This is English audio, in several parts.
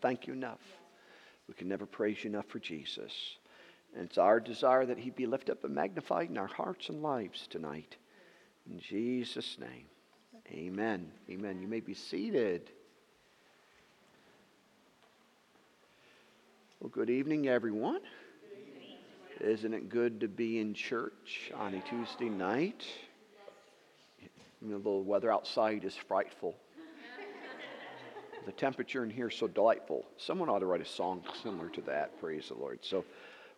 thank you enough. We can never praise you enough for Jesus. And it's our desire that he be lifted up and magnified in our hearts and lives tonight. In Jesus' name, amen. Amen. You may be seated. Well, good evening, everyone. Isn't it good to be in church on a Tuesday night? You know, the weather outside is frightful. The temperature in here is so delightful. Someone ought to write a song similar to that, praise the Lord. So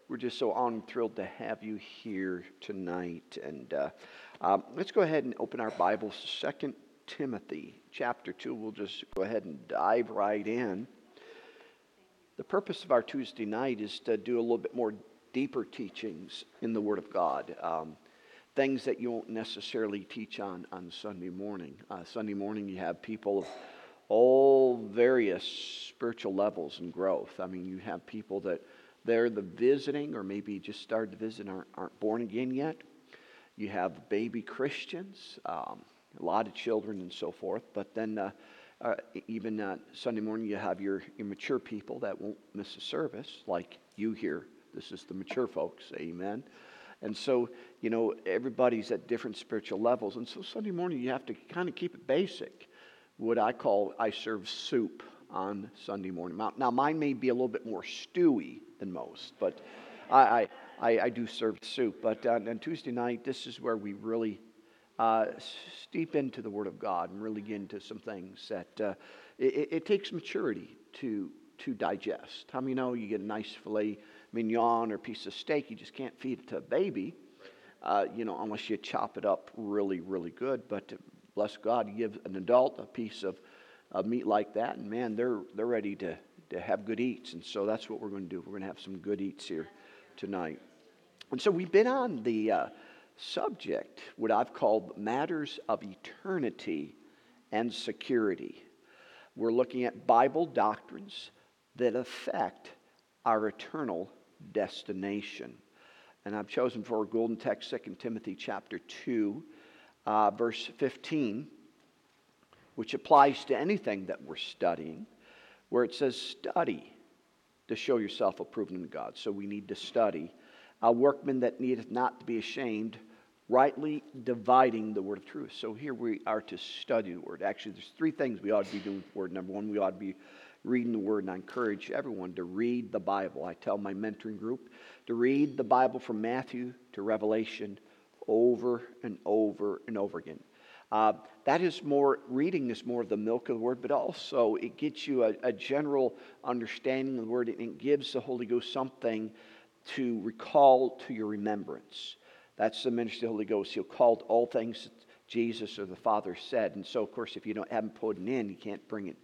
we're just so honored and thrilled to have you here tonight. And let's go ahead and open our Bibles to 2 Timothy chapter 2. We'll just go ahead and dive right in. The purpose of our Tuesday night is to do a little bit more deeper teachings in the Word of God. Things that you won't necessarily teach on Sunday morning. Sunday morning you have people of all various spiritual levels and growth. I mean, you have people that they're the visiting or maybe just started to visit and aren't born again yet. You have baby Christians, a lot of children and so forth. But then even Sunday morning you have your immature people that won't miss a service like you here. This is the mature folks, amen. And so, you know, everybody's at different spiritual levels. And so Sunday morning you have to kind of keep it basic. What I call, I serve soup on Sunday morning. Now, mine may be a little bit more stewy than most, but I do serve soup. But on Tuesday night, this is where we really steep into the Word of God and really get into some things that it takes maturity to digest. How many know you get a nice filet mignon or piece of steak, you just can't feed it to a baby, unless you chop it up really, really good. But bless God, you give an adult a piece of meat like that, and man, they're ready to have good eats. And so that's what we're going to do. We're going to have some good eats here tonight. And so we've been on the subject, what I've called matters of eternity and security. We're looking at Bible doctrines that affect our eternal destination. And I've chosen for our golden text 2 Timothy chapter 2, verse 15, which applies to anything that we're studying, where it says, study to show yourself approved unto God. So we need to study. A workman that needeth not to be ashamed, rightly dividing the word of truth. So here we are to study the word. Actually, there's three things we ought to be doing with the word. Number one, we ought to be reading the word, and I encourage everyone to read the Bible. I tell my mentoring group to read the Bible from Matthew to Revelation over and over and over again. Reading is more of the milk of the word, but also it gets you a general understanding of the word, and it gives the Holy Ghost something to recall to your remembrance. That's the ministry of the Holy Ghost. He'll call all things that Jesus or the Father said. And so, of course, if you haven't put it in, you can't bring it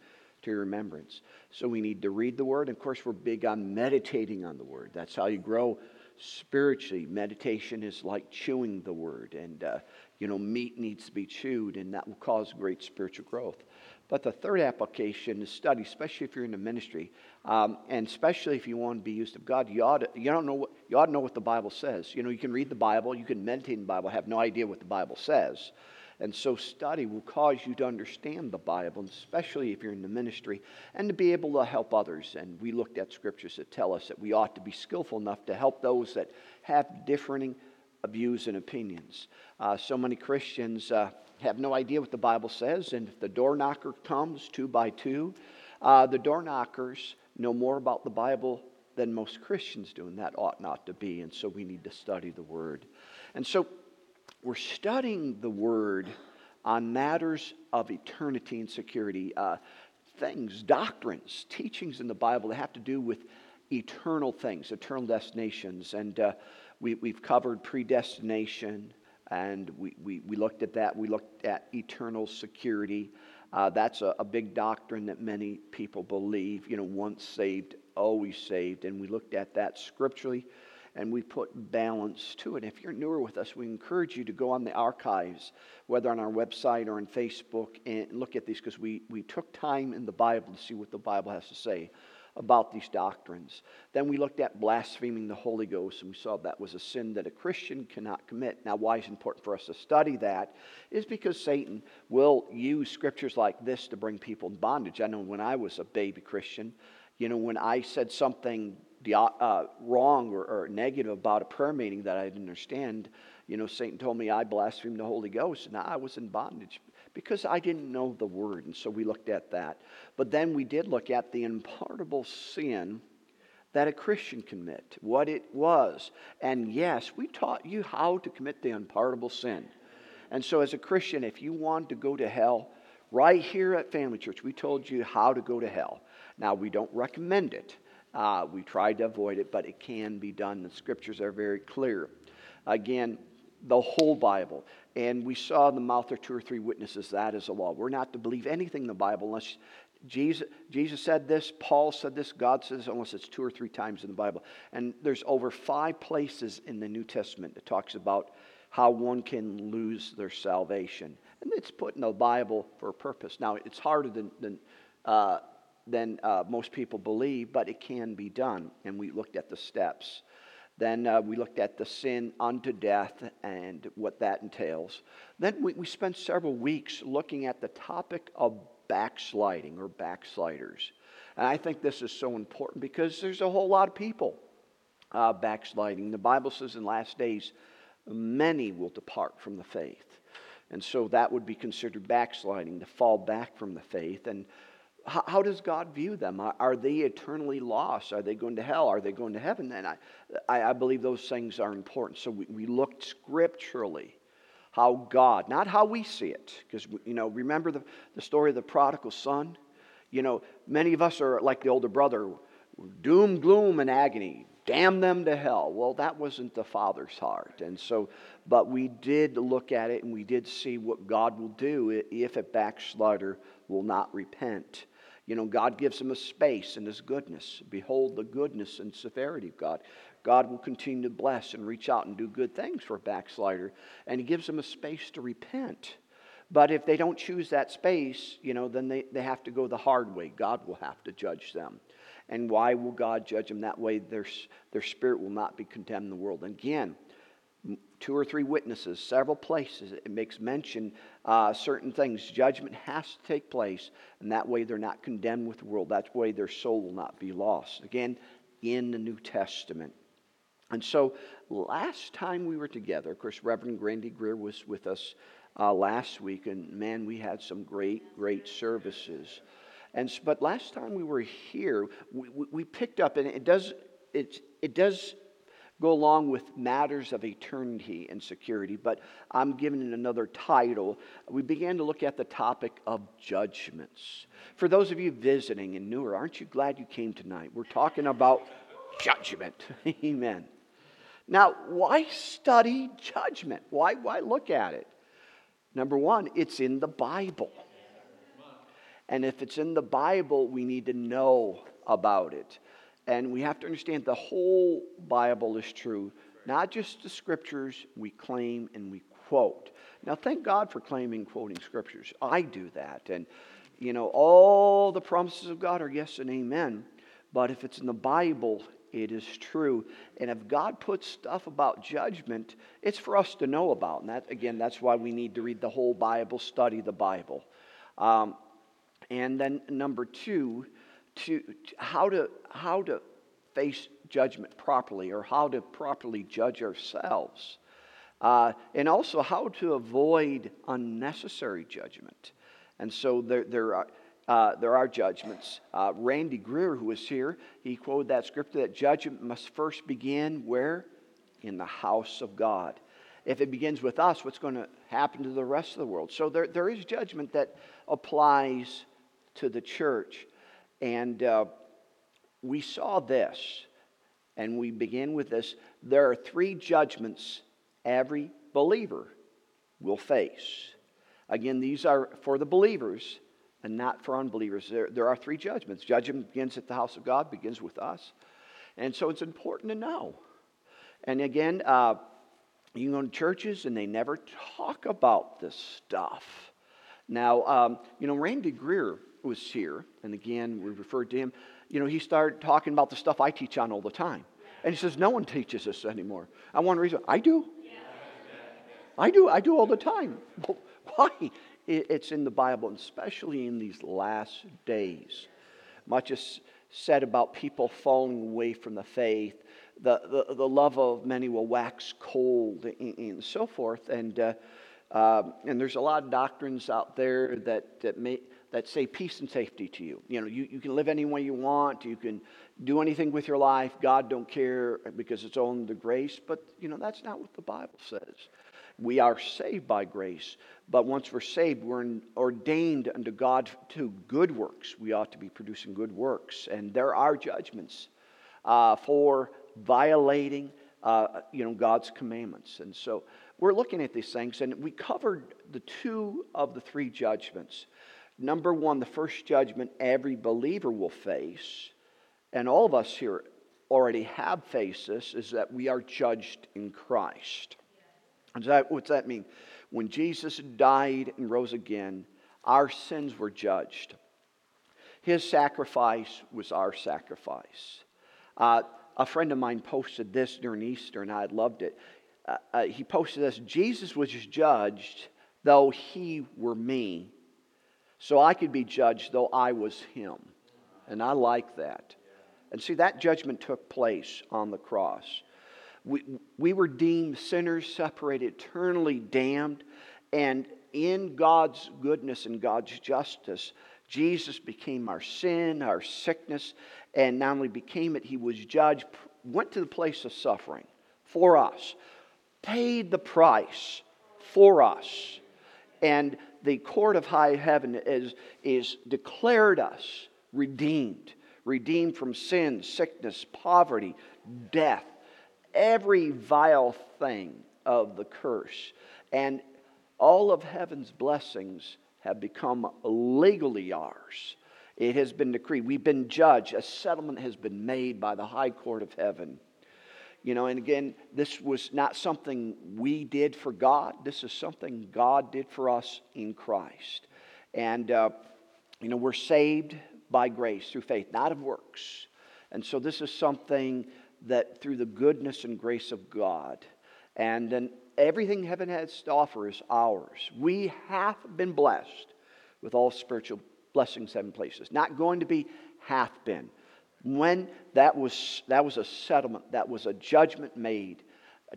to your remembrance. So we need to read the word. Of course, we're big on meditating on the word. That's how you grow spiritually. Meditation is like chewing the word, and meat needs to be chewed, and that will cause great spiritual growth. But the third application is study, especially if you're in the ministry, and especially if you want to be used of God. You ought to know what the Bible says. You know, you can read the Bible, you can meditate in the Bible, have no idea what the Bible says. And so study will cause you to understand the Bible, especially if you're in the ministry, and to be able to help others. And we looked at scriptures that tell us that we ought to be skillful enough to help those that have differing views and opinions. So many Christians have no idea what the Bible says, and if the door knocker comes 2 by 2, the door knockers know more about the Bible than most Christians do, and that ought not to be. And so we need to study the Word. And so we're studying the Word on matters of eternity and security, things, doctrines, teachings in the Bible that have to do with eternal things, eternal destinations. And we've covered predestination, and we looked at that. We looked at eternal security. That's a big doctrine that many people believe, once saved, always saved. And we looked at that scripturally. And we put balance to it. If you're newer with us, we encourage you to go on the archives, whether on our website or on Facebook, and look at these, because we took time in the Bible to see what the Bible has to say about these doctrines. Then we looked at blaspheming the Holy Ghost, and we saw that was a sin that a Christian cannot commit. Now, why it's important for us to study that is because Satan will use scriptures like this to bring people in bondage. I know when I was a baby Christian, You know, when I said something wrong or negative about a prayer meeting that I didn't understand, you know, Satan told me I blasphemed the Holy Ghost, and I was in bondage because I didn't know the word, and so we looked at that. But then we did look at the unpardonable sin that a Christian commit, what it was. And yes, we taught you how to commit the unpardonable sin. And so as a Christian, if you want to go to hell, right here at Family Church, we told you how to go to hell. Now, we don't recommend it. We tried to avoid it, but it can be done. The scriptures are very clear. Again, the whole Bible. And we saw in the mouth of two or three witnesses, that is the law. We're not to believe anything in the Bible unless Jesus said this, Paul said this, God says this, unless it's two or three times in the Bible. And there's over 5 places in the New Testament that talks about how one can lose their salvation. And it's put in the Bible for a purpose. Now, it's harder than most people believe, but it can be done. And we looked at the steps. Then we looked at the sin unto death and what that entails. Then we spent several weeks looking at the topic of backsliding or backsliders. And I think this is so important because there's a whole lot of people backsliding. The Bible says in last days, many will depart from the faith. And so that would be considered backsliding, to fall back from the faith. And how does God view them? Are they eternally lost? Are they going to hell? Are they going to heaven? And I believe those things are important. So we looked scripturally how God, not how we see it. Because, you know, remember the story of the prodigal son? You know, many of us are like the older brother, doom, gloom, and agony. Damn them to hell. Well, that wasn't the Father's heart. And so, but we did look at it, and we did see what God will do if a backslider will not repent. You know, God gives him a space in his goodness. Behold the goodness and severity of God. God will continue to bless and reach out and do good things for a backslider, and he gives them a space to repent. But if they don't choose that space, you know, then they have to go the hard way. God will have to judge them. And why will God judge them? That way their spirit will not be condemned in the world. And again, 2 or 3 witnesses, several places, it makes mention certain things. Judgment has to take place, and that way they're not condemned with the world. That way their soul will not be lost. Again, in the New Testament. And so last time we were together, of course, Reverend Randy Greer was with us last week, and man, we had some great services. But last time we were here, we picked up, and it does go along with matters of eternity and security, but I'm giving it another title. We began to look at the topic of judgments. For those of you visiting and newer, aren't you glad you came tonight? We're talking about judgment. Amen. Now, why study judgment? Why look at it? Number one, it's in the Bible. And if it's in the Bible, we need to know about it. And we have to understand the whole Bible is true, not just the scriptures we claim and we quote. Now, thank God for claiming and quoting scriptures. I do that. And, you know, all the promises of God are yes and amen. But if it's in the Bible, it is true. And if God puts stuff about judgment, it's for us to know about. And that, again, that's why we need to read the whole Bible, study the Bible. And then number two, how to face judgment properly, or how to properly judge ourselves, and also how to avoid unnecessary judgment. And so there are judgments. Randy Greer, who was here, he quoted that scripture that judgment must first begin where? In the house of God. If it begins with us, what's going to happen to the rest of the world? So there is judgment that applies to the church. And we saw this, and we begin with this. There are 3 judgments every believer will face. Again, these are for the believers and not for unbelievers. There are 3 judgments. Judgment begins at the house of God, begins with us. And so it's important to know. And again, you can go to churches, and they never talk about this stuff. Now, you know, Randy Greer was here, and again, we referred to him. You know, he started talking about the stuff I teach on all the time. And he says, no one teaches this anymore. I want to reason. I do. Yeah. I do all the time. Well, why? It's in the Bible, and especially in these last days. Much as said about people falling away from the faith. The love of many will wax cold and so forth. And there's a lot of doctrines out there that say peace and safety to you. You know, you can live any way you want. You can do anything with your life. God don't care because it's only the grace. But, you know, that's not what the Bible says. We are saved by grace, but once we're saved, we're ordained unto God to good works. We ought to be producing good works, and there are judgments for violating, God's commandments. And so we're looking at these things, and we covered the two of the three judgments. Number one, the first judgment every believer will face, and all of us here already have faced this, is that we are judged in Christ. What's that mean? When Jesus died and rose again, our sins were judged. His sacrifice was our sacrifice. A friend of mine posted this during Easter, and I loved it. He posted this: Jesus was judged, though he were me, so I could be judged, though I was him. And I like that. And see, that judgment took place on the cross. We were deemed sinners, separated, eternally damned, and in God's goodness and God's justice, Jesus became our sin, our sickness, and not only became it, he was judged, went to the place of suffering for us, paid the price for us, and the court of high heaven is declared us redeemed from sin, sickness, poverty, death, every vile thing of the curse, and all of heaven's blessings have become legally ours. It has been decreed. We've been judged. A settlement has been made by the high court of heaven. You know, and again, this was not something we did for God. This is something God did for us in Christ. And, we're saved by grace through faith, not of works. And so this is something that through the goodness and grace of God, and then everything heaven has to offer is ours. We have been blessed with all spiritual blessings in places. Not going to be hath been. When that was a settlement, that was a judgment made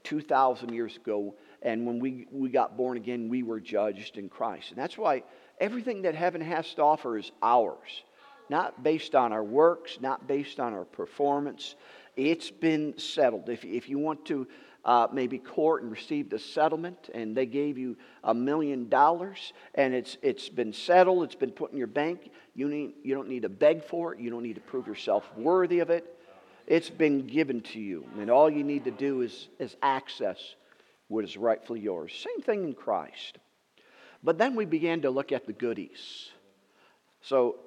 2,000 years ago, and when we got born again, we were judged in Christ. And that's why everything that heaven has to offer is ours. Not based on our works, not based on our performance. It's been settled. If you want to maybe court and received a settlement, and they gave you $1 million, and it's been settled, it's been put in your bank. You don't need to beg for it. You don't need to prove yourself worthy of it. It's been given to you, and all you need to do is access what is rightfully yours. Same thing in Christ. But then we began to look at the goodies. So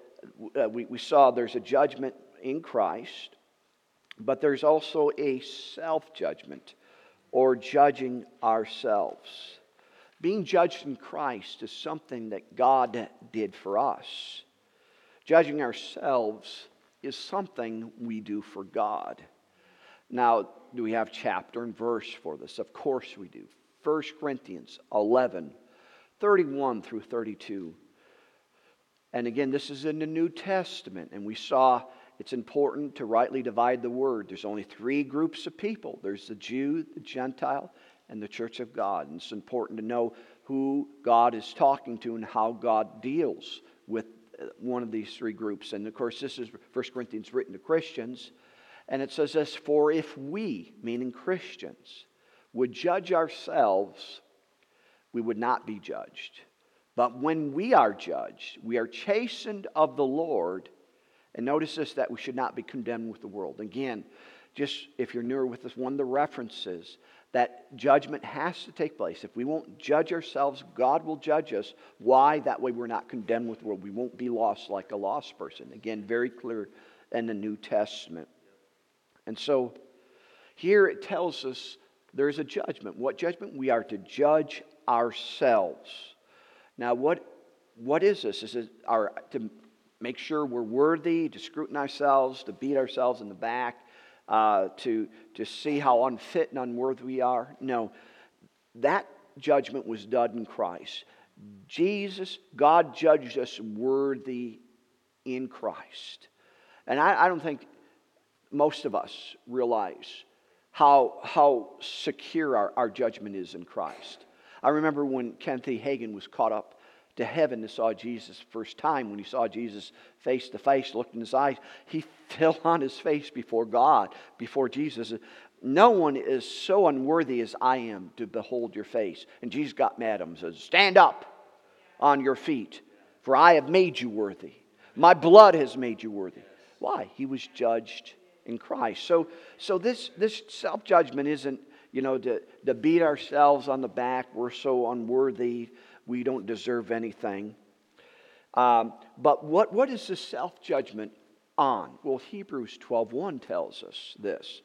we saw there's a judgment in Christ. But there's also a self-judgment, or judging ourselves. Being judged in Christ is something that God did for us. Judging ourselves is something we do for God. Now, do we have chapter and verse for this? Of course we do. 1 Corinthians 11:31-32. And again, this is in the New Testament, and we saw it's important to rightly divide the word. There's only three groups of people. There's the Jew, the Gentile, and the church of God. And it's important to know who God is talking to and how God deals with one of these three groups. And of course, this is 1 Corinthians written to Christians. And it says this: for if we, meaning Christians, would judge ourselves, we would not be judged. But when we are judged, we are chastened of the Lord. And notice this, that we should not be condemned with the world. Again, just if you're newer with this, one of the references that judgment has to take place. If we won't judge ourselves, God will judge us. Why? That way we're not condemned with the world. We won't be lost like a lost person. Again, very clear in the New Testament. And so here it tells us there's a judgment. What judgment? We are to judge ourselves. Now, what is this? Is it to make sure we're worthy, to scrutinize ourselves, to beat ourselves in the back, to see how unfit and unworthy we are? No, that judgment was done in Christ. God judged us worthy in Christ. And I don't think most of us realize how secure our judgment is in Christ. I remember when Kenneth E. Hagan was caught up to heaven and saw Jesus the first time. When he saw Jesus face to face, looked in his eyes, he fell on his face before God, before Jesus. No one is so unworthy as I am to behold your face. And Jesus got mad at him and said, stand up on your feet, for I have made you worthy. My blood has made you worthy. Why? He was judged in Christ. So this self-judgment isn't, to beat ourselves on the back. We're so unworthy. We don't deserve anything. But what is the self-judgment on? Well, Hebrews 12:1 tells us this.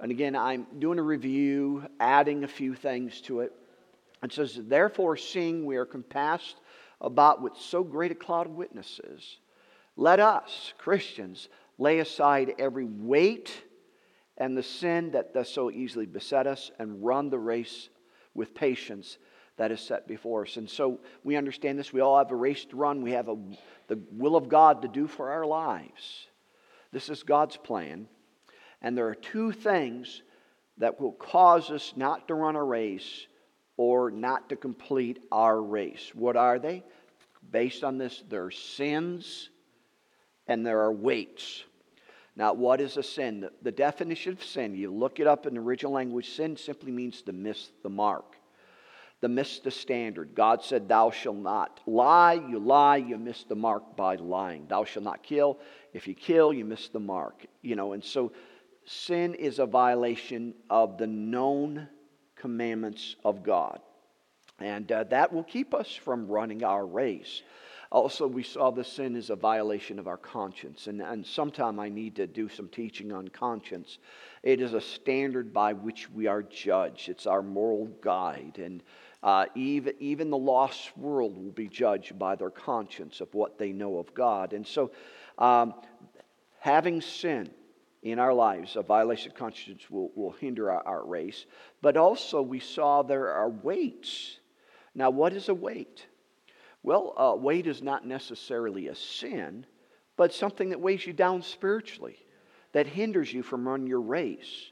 And again, I'm doing a review, adding a few things to it. It says, therefore, seeing we are compassed about with so great a cloud of witnesses, let us, Christians, lay aside every weight and the sin that does so easily beset us, and run the race with patience that is set before us. And so we understand this. We all have a race to run. We have the will of God to do for our lives. This is God's plan. And there are two things that will cause us not to run a race or not to complete our race. What are they? Based on this, there are sins and there are weights. Now, what is a sin? The definition of sin, you look it up in the original language, sin simply means to miss the mark. To miss the standard. God said, thou shalt not lie, you miss the mark by lying. Thou shalt not kill. If you kill, you miss the mark. And so sin is a violation of the known commandments of God. And that will keep us from running our race. Also, we saw the sin is a violation of our conscience. And sometime I need to do some teaching on conscience. It is a standard by which we are judged. It's our moral guide. And even the lost world will be judged by their conscience of what they know of God. And so having sin in our lives, a violation of conscience will hinder our race. But also we saw there are weights. Now, what is a weight? Well, weight is not necessarily a sin, but something that weighs you down spiritually, that hinders you from running your race.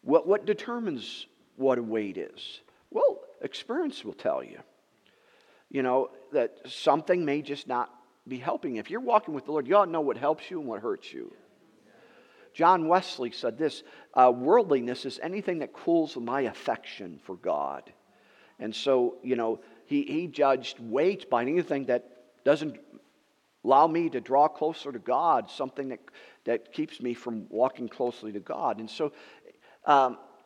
What determines what a weight is? Well, experience will tell you. That something may just not be helping. If you're walking with the Lord, you ought to know what helps you and what hurts you. John Wesley said this, worldliness is anything that cools my affection for God. And so, he judged weight by anything that doesn't allow me to draw closer to God, something that keeps me from walking closely to God. And so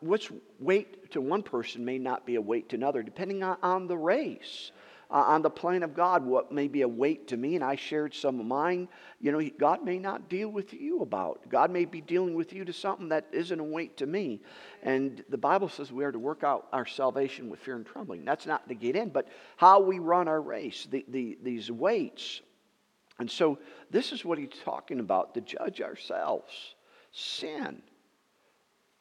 what's weight to one person may not be a weight to another, depending on the race. On the plan of God, what may be a weight to me, and I shared some of mine, God may not deal with you about. God may be dealing with you to something that isn't a weight to me. And the Bible says we are to work out our salvation with fear and trembling. That's not to get in, but how we run our race, these weights. And so this is what he's talking about, to judge ourselves. Sin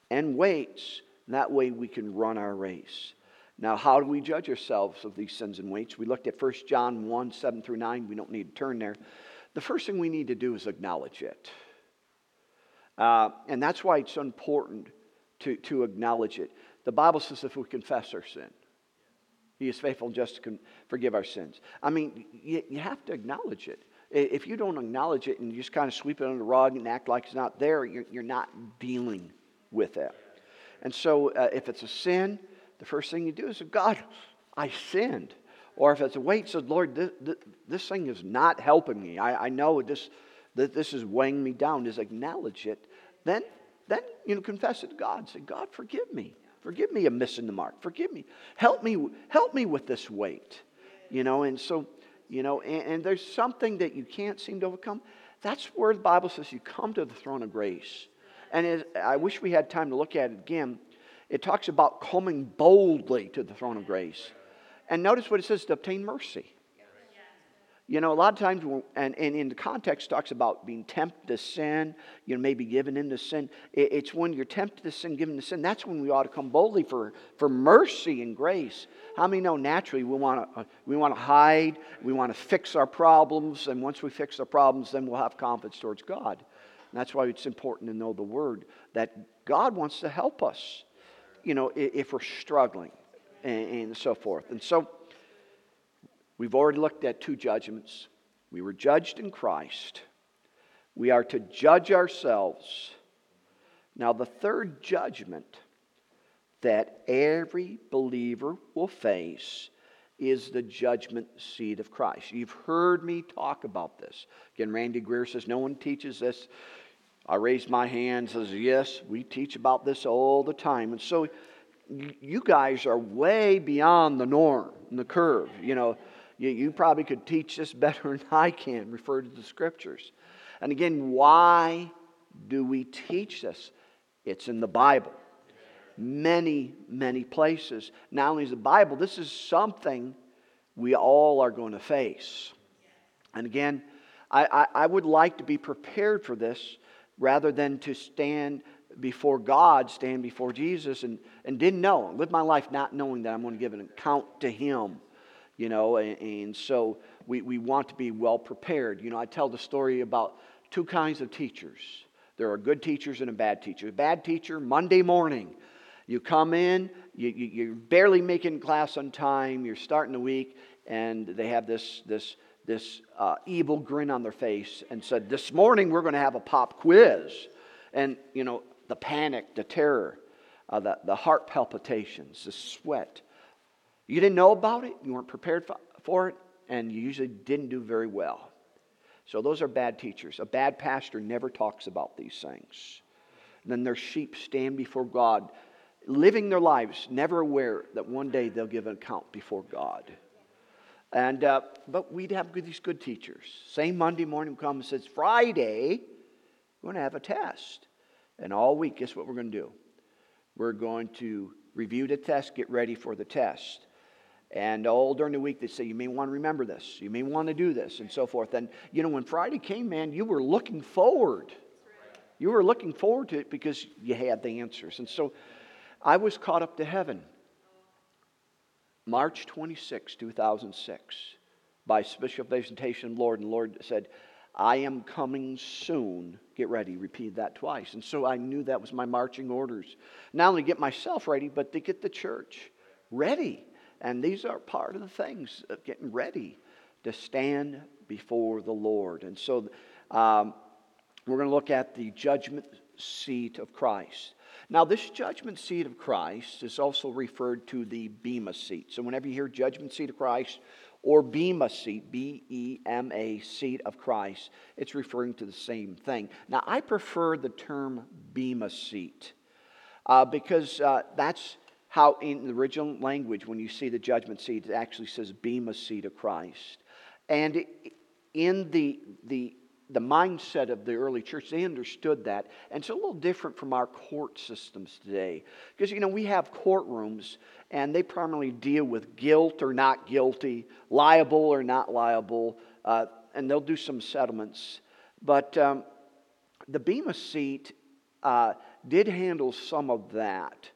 and weights, and that way we can run our race. Now, how do we judge ourselves of these sins and weights? We looked at 1 John 1, 7 through 9. We don't need to turn there. The first thing we need to do is acknowledge it. And that's why it's so important to acknowledge it. The Bible says if we confess our sin, He is faithful and just to forgive our sins. I mean, you have to acknowledge it. If you don't acknowledge it and you just kind of sweep it under the rug and act like it's not there, you're not dealing with it. And so if it's a sin, the first thing you do is say, God, I sinned. Or if it's a weight, says, Lord, this thing is not helping me. I know this is weighing me down. Just acknowledge it. Then confess it to God. Say, God, forgive me. Forgive me of missing the mark. Forgive me. Help me with this weight. And there's something that you can't seem to overcome. That's where the Bible says you come to the throne of grace. And I wish we had time to look at it again. It talks about coming boldly to the throne of grace. And notice what it says, to obtain mercy. You know, a lot of times, and in the context talks about being tempted to sin, you know, maybe giving in to sin. It's when you're tempted to sin, given to sin, that's when we ought to come boldly for mercy and grace. How many know naturally we want to hide, we want to fix our problems, and once we fix our problems, then we'll have confidence towards God. And that's why it's important to know the Word, that God wants to help us, you know, if we're struggling and so forth. And so, we've already looked at two judgments. We were judged in Christ. We are to judge ourselves. Now, the third judgment that every believer will face is the judgment seat of Christ. You've heard me talk about this. Again, Randy Greer says, no one teaches this. I raised my hand and says, yes, we teach about this all the time. And so you guys are way beyond the norm and the curve, you know. You probably could teach this better than I can, refer to the scriptures. And again, why do we teach this? It's in the Bible. Many, many places. Not only is the Bible, this is something we all are going to face. And again, I would like to be prepared for this rather than to stand before Jesus and didn't know. I lived my life not knowing that I'm going to give an account to Him. You know, and so we want to be well prepared. You know, I tell the story about two kinds of teachers. There are good teachers and a bad teacher. A bad teacher, Monday morning, you come in, you're barely making class on time, you're starting the week, and they have this evil grin on their face and said, this morning we're going to have a pop quiz. And, you know, the panic, the terror, the heart palpitations, the sweat. You didn't know about it, you weren't prepared for it, and you usually didn't do very well. So those are bad teachers. A bad pastor never talks about these things. And then their sheep stand before God, living their lives, never aware that one day they'll give an account before God. And but we'd have these good teachers. Same Monday morning comes and says, Friday, we're going to have a test. And all week, guess what we're going to do? We're going to review the test, get ready for the test. And all during the week they say, you may want to remember this. You may want to do this and so forth. And, you know, when Friday came, man, you were looking forward. You were looking forward to it because you had the answers. And so I was caught up to heaven. March 26, 2006, by special visitation of the Lord. And the Lord said, I am coming soon. Get ready. Repeat that twice. And so I knew that was my marching orders. Not only get myself ready, but to get the church ready. And these are part of the things of getting ready to stand before the Lord. And so we're going to look at the judgment seat of Christ. Now, this judgment seat of Christ is also referred to the Bema seat. So whenever you hear judgment seat of Christ or Bema seat, B-E-M-A, seat of Christ, it's referring to the same thing. Now, I prefer the term Bema seat because that's how in the original language, when you see the judgment seat, it actually says Bema seat of Christ. And in the mindset of the early church, they understood that. And it's a little different from our court systems today. Because, you know, we have courtrooms, and they primarily deal with guilt or not guilty, liable or not liable, and they'll do some settlements. But the Bema seat did handle some of that.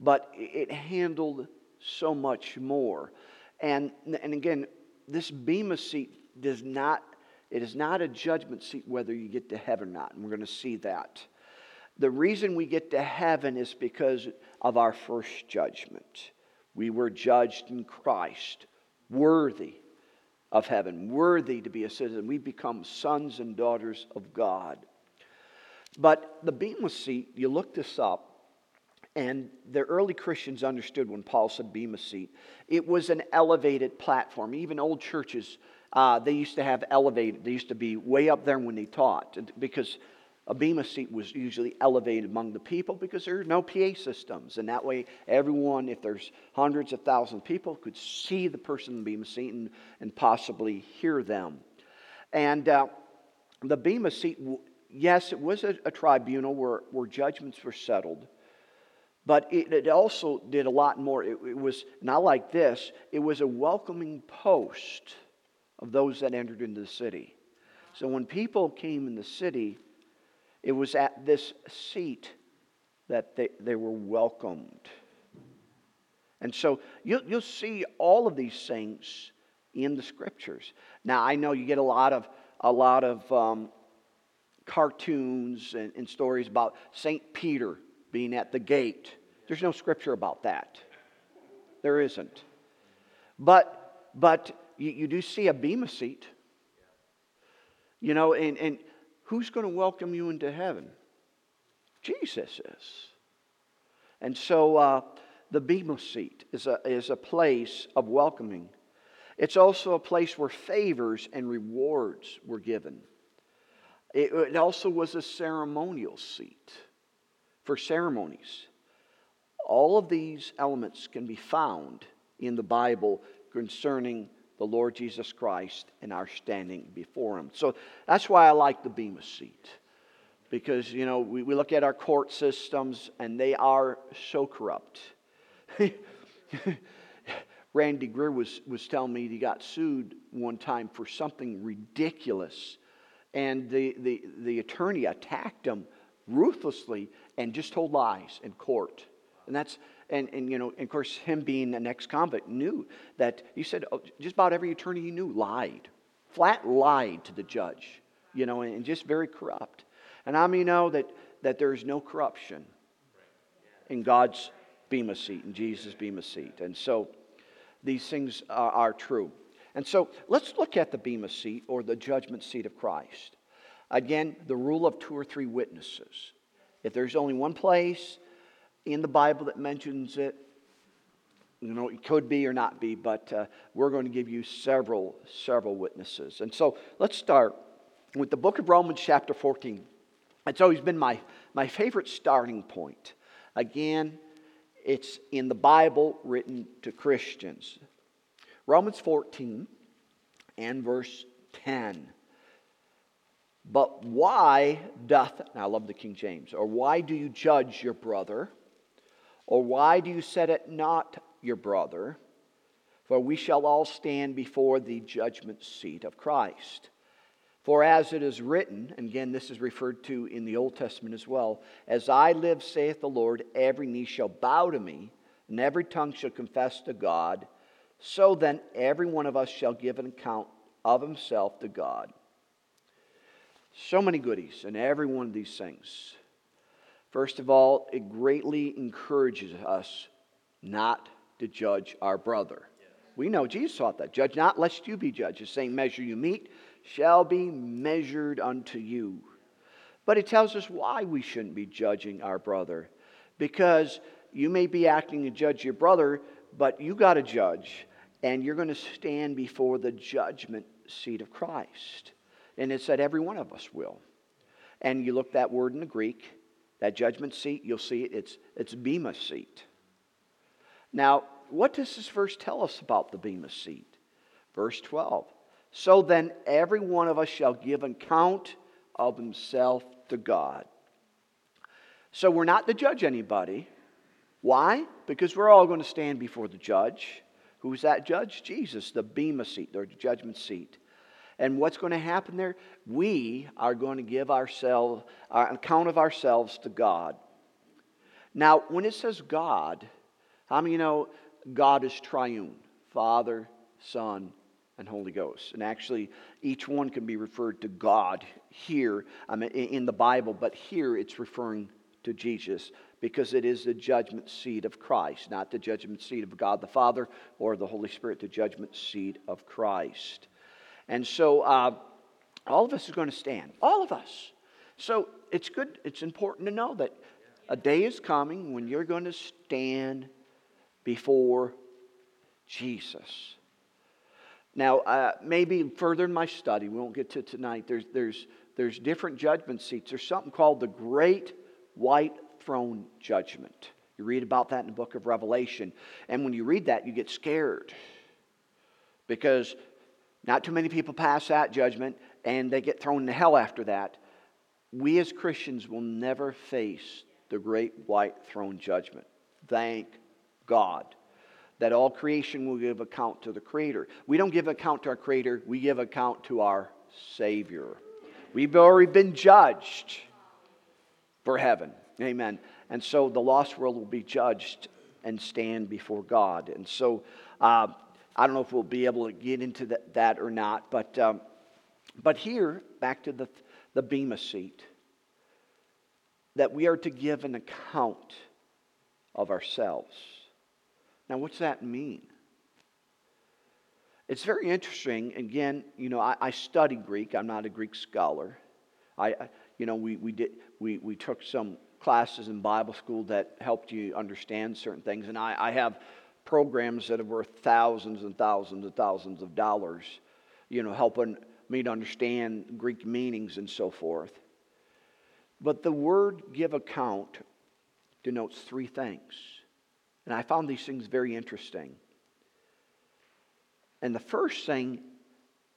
But it handled so much more. And again, this Bema seat is not a judgment seat whether you get to heaven or not. And we're going to see that. The reason we get to heaven is because of our first judgment. We were judged in Christ, worthy of heaven, worthy to be a citizen. We become sons and daughters of God. But the Bema seat, you look this up, and the early Christians understood when Paul said Bema seat, it was an elevated platform. Even old churches, they used to have elevated. They used to be way up there when they taught, because a Bema seat was usually elevated among the people because there were no PA systems. And that way everyone, if there's hundreds of thousands of people, could see the person in the Bema seat and possibly hear them. And the Bema seat, yes, it was a tribunal where judgments were settled. But it also did a lot more. It was not like this. It was a welcoming post of those that entered into the city. So when people came in the city, it was at this seat that they were welcomed. And so you'll see all of these things in the Scriptures. Now, I know you get a lot of cartoons and stories about St. Peter being at the gate. There's no Scripture about that. There isn't. But you do see a bema seat. You know, and who's going to welcome you into heaven? Jesus is. And so the bema seat is a place of welcoming. It's also a place where favors and rewards were given. It also was a ceremonial seat for ceremonies. All of these elements can be found in the Bible concerning the Lord Jesus Christ and our standing before Him. So that's why I like the bema seat. Because, you know, we look at our court systems and they are so corrupt. Randy Greer was telling me he got sued one time for something ridiculous. And the attorney attacked him ruthlessly and just told lies in court. And that's and you know, and of course, him being an ex-convict knew that. He said just about every attorney he knew lied, flat lied to the judge, you know, and just very corrupt. And I mean, know that there is no corruption in God's bema seat, in Jesus' bema seat. And so these things are true. And so let's look at the bema seat, or the judgment seat of Christ. Again, the rule of 2 or 3 witnesses. If there's only one place in the Bible that mentions it, you know, it could be or not be, but we're going to give you several witnesses. And so let's start with the book of Romans chapter 14. It's always been my favorite starting point. Again, it's in the Bible written to Christians. Romans 14 and verse 10. But why doth, and I love the King James, or why do you judge your brother? Or why do you set at naught your brother? For we shall all stand before the judgment seat of Christ. For as it is written, and again this is referred to in the Old Testament as well, as I live, saith the Lord, every knee shall bow to me, and every tongue shall confess to God. So then every one of us shall give an account of himself to God. So many goodies in every one of these things. First of all, it greatly encourages us not to judge our brother. Yes. We know Jesus taught that. Judge not, lest you be judged. The same measure you meet shall be measured unto you. But it tells us why we shouldn't be judging our brother. Because you may be acting to judge your brother, but you got to judge. And you're going to stand before the judgment seat of Christ. And it said every one of us will. And you look that word in the Greek, that judgment seat, you'll see it's bema seat. Now, what does this verse tell us about the bema seat? Verse 12. So then every one of us shall give an account of himself to God. So we're not to judge anybody. Why? Because we're all going to stand before the judge. Who's that judge? Jesus, the bema seat, or the judgment seat. And what's going to happen there? We are going to give ourselves, our account of ourselves to God. Now, when it says God, how many of you know God is triune? Father, Son, and Holy Ghost. And actually, each one can be referred to God here in the Bible, but here it's referring to Jesus because it is the judgment seat of Christ, not the judgment seat of God the Father or the Holy Spirit, the judgment seat of Christ. And so all of us are going to stand. All of us. So it's good. It's important to know that a day is coming when you're going to stand before Jesus. Now, maybe further in my study, we won't get to tonight, there's different judgment seats. There's something called the Great White Throne Judgment. You read about that in the book of Revelation. And when you read that, you get scared. Because not too many people pass that judgment, and they get thrown to hell after that. We as Christians will never face the Great White Throne Judgment. Thank God. that all creation will give account to the Creator. We don't give account to our Creator. We give account to our Savior. We've already been judged for heaven. Amen. And so the lost world will be judged and stand before God. And so I don't know if we'll be able to get into that or not. But here, back to the Bema seat, that we are to give an account of ourselves. Now, what's that mean? It's very interesting. Again, you know, I study Greek. I'm not a Greek scholar. We took some classes in Bible school that helped you understand certain things. And I have programs that are worth thousands and thousands and thousands of dollars, you know, helping me to understand Greek meanings and so forth. But the word give account denotes three things. And I found these things very interesting. And the first thing,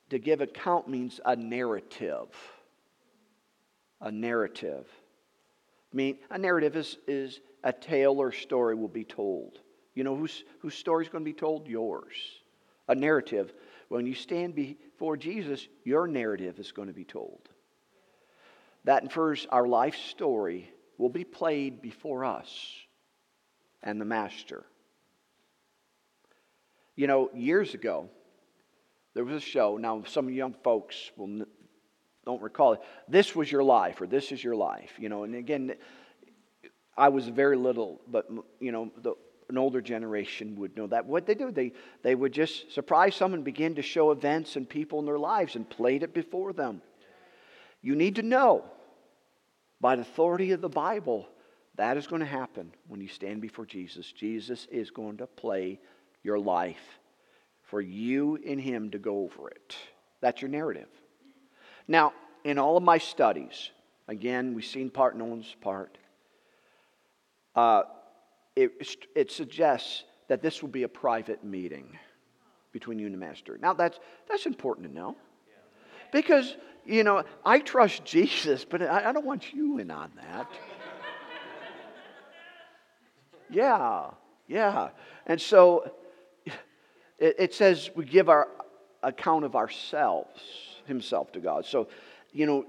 to give account, means a narrative. A narrative. I mean, a narrative is a tale or story will be told. You know, whose story is going to be told? Yours. A narrative. When you stand before Jesus, your narrative is going to be told. That infers our life story will be played before us and the Master. You know, years ago, there was a show. Now, some young folks don't recall it. This Was Your Life, or This Is Your Life. You know, and again, I was very little, but, you know, an older generation would know that. What they do, they would just surprise someone, begin to show events and people in their lives and played it before them. You need to know, by the authority of the Bible, that is going to happen when you stand before Jesus. Jesus is going to play your life for you and Him to go over it. That's your narrative. Now, in all of my studies, again, we've seen part and one's part, it suggests that this will be a private meeting between you and the Master. Now, that's important to know. Because, you know, I trust Jesus, but I don't want you in on that. Yeah. And so it says we give our account of ourselves, Himself, to God. So, you know,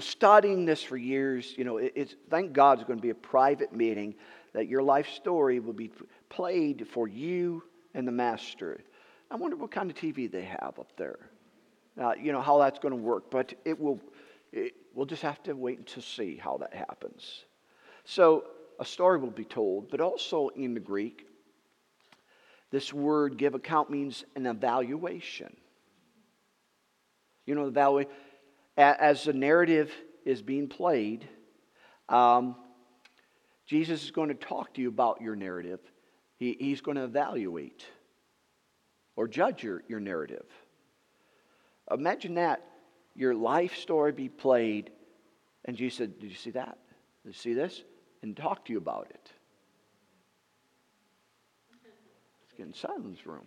studying this for years, you know, it's thank God it's going to be a private meeting that your life story will be played for you and the Master. I wonder what kind of TV they have up there. You know how that's going to work, but we'll just have to wait to see how that happens. So a story will be told, but also in the Greek, this word give account means an evaluation. You know, as the narrative is being played, Jesus is going to talk to you about your narrative. He's going to evaluate or judge your narrative. Imagine that, your life story be played, and Jesus said, "Did you see that? Did you see this?" And talk to you about it. Let's get in Simon's room.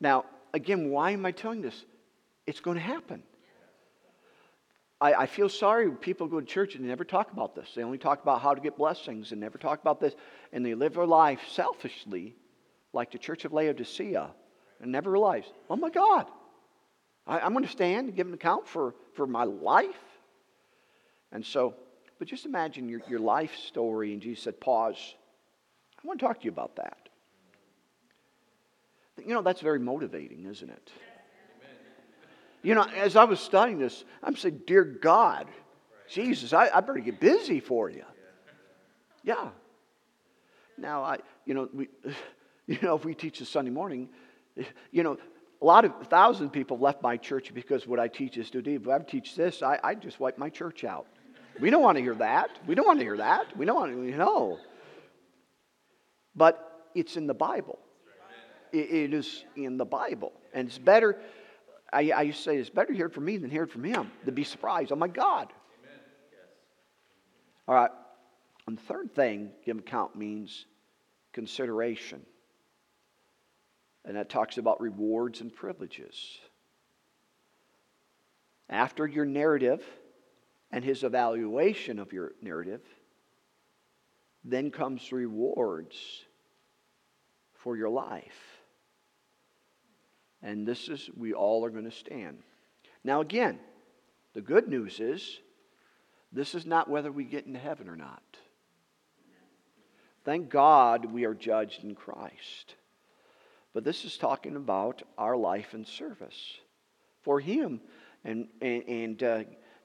Now, again, why am I telling this? It's going to happen. I feel sorry when people go to church and they never talk about this. They only talk about how to get blessings and never talk about this. And they live their life selfishly, like the church of Laodicea. And never realize, oh my God, I'm going to stand and give an account for my life. And so, but just imagine your life story, and Jesus said, pause. I want to talk to you about that. You know, that's very motivating, isn't it? Amen. You know, as I was studying this, I'm saying, dear God, Jesus, I better get busy for you. Yeah. Now, if we teach this Sunday morning, you know, a thousand of people left my church because what I teach is too deep. If I teach this, I just wipe my church out. We don't want to hear that. We don't want to hear that. We don't want to, But it's in the Bible. It is in the Bible. And it's better, I used to say, it's better to hear it from me than hear it from him. To be surprised. Oh, my God. Amen. Yes. All right. And the third thing, give account, means consideration. And that talks about rewards and privileges. After your narrative and his evaluation of your narrative, then comes rewards for your life. And this is, we all are going to stand. Now again, the good news is, this is not whether we get into heaven or not. Thank God we are judged in Christ. But this is talking about our life and service for Him. And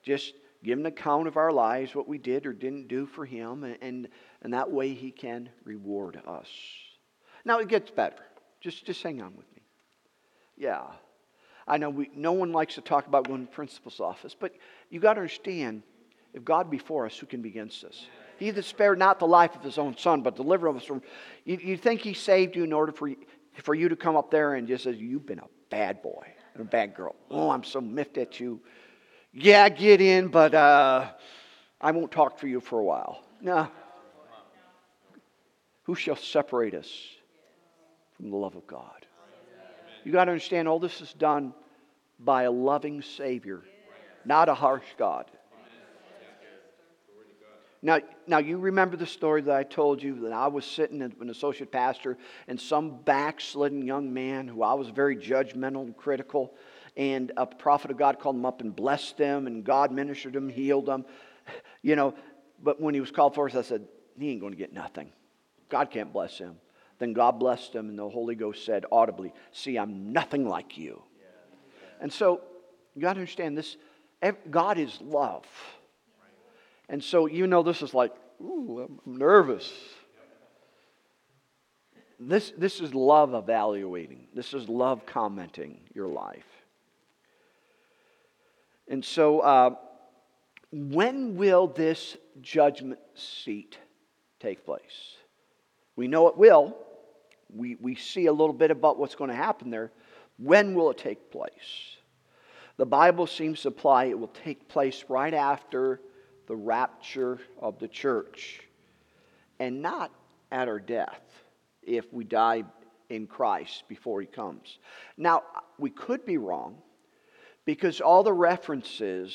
just give an account of our lives, what we did or didn't do for Him, and that way He can reward us. Now it gets better. Just hang on with me. Yeah, I know no one likes to talk about going to the principal's office, but you got to understand, if God be for us, who can be against us? He that spared not the life of His own Son, but delivered us from. You think He saved you in order for you to come up there and just say, "You've been a bad boy and a bad girl. Oh, I'm so miffed at you. Yeah, get in, but I won't talk to you for a while." No. Who shall separate us from the love of God? You got to understand, all this is done by a loving Savior, not a harsh God. Now you remember the story that I told you, that I was sitting as an associate pastor, and some backslidden young man who I was very judgmental and critical, and a prophet of God called him up and blessed them, and God ministered him, healed him, But when he was called forth, I said, "He ain't going to get nothing. God can't bless him." Then God blessed him, and the Holy Ghost said audibly, "See, I'm nothing like you." Yeah. And so you got to understand this: God is love. And so, this is like, ooh, I'm nervous. This is love evaluating. This is love commenting your life. And so, when will this judgment seat take place? We know it will. We see a little bit about what's going to happen there. When will it take place? The Bible seems to imply it will take place right after the rapture of the church, and not at our death if we die in Christ before He comes. Now, we could be wrong, because all the references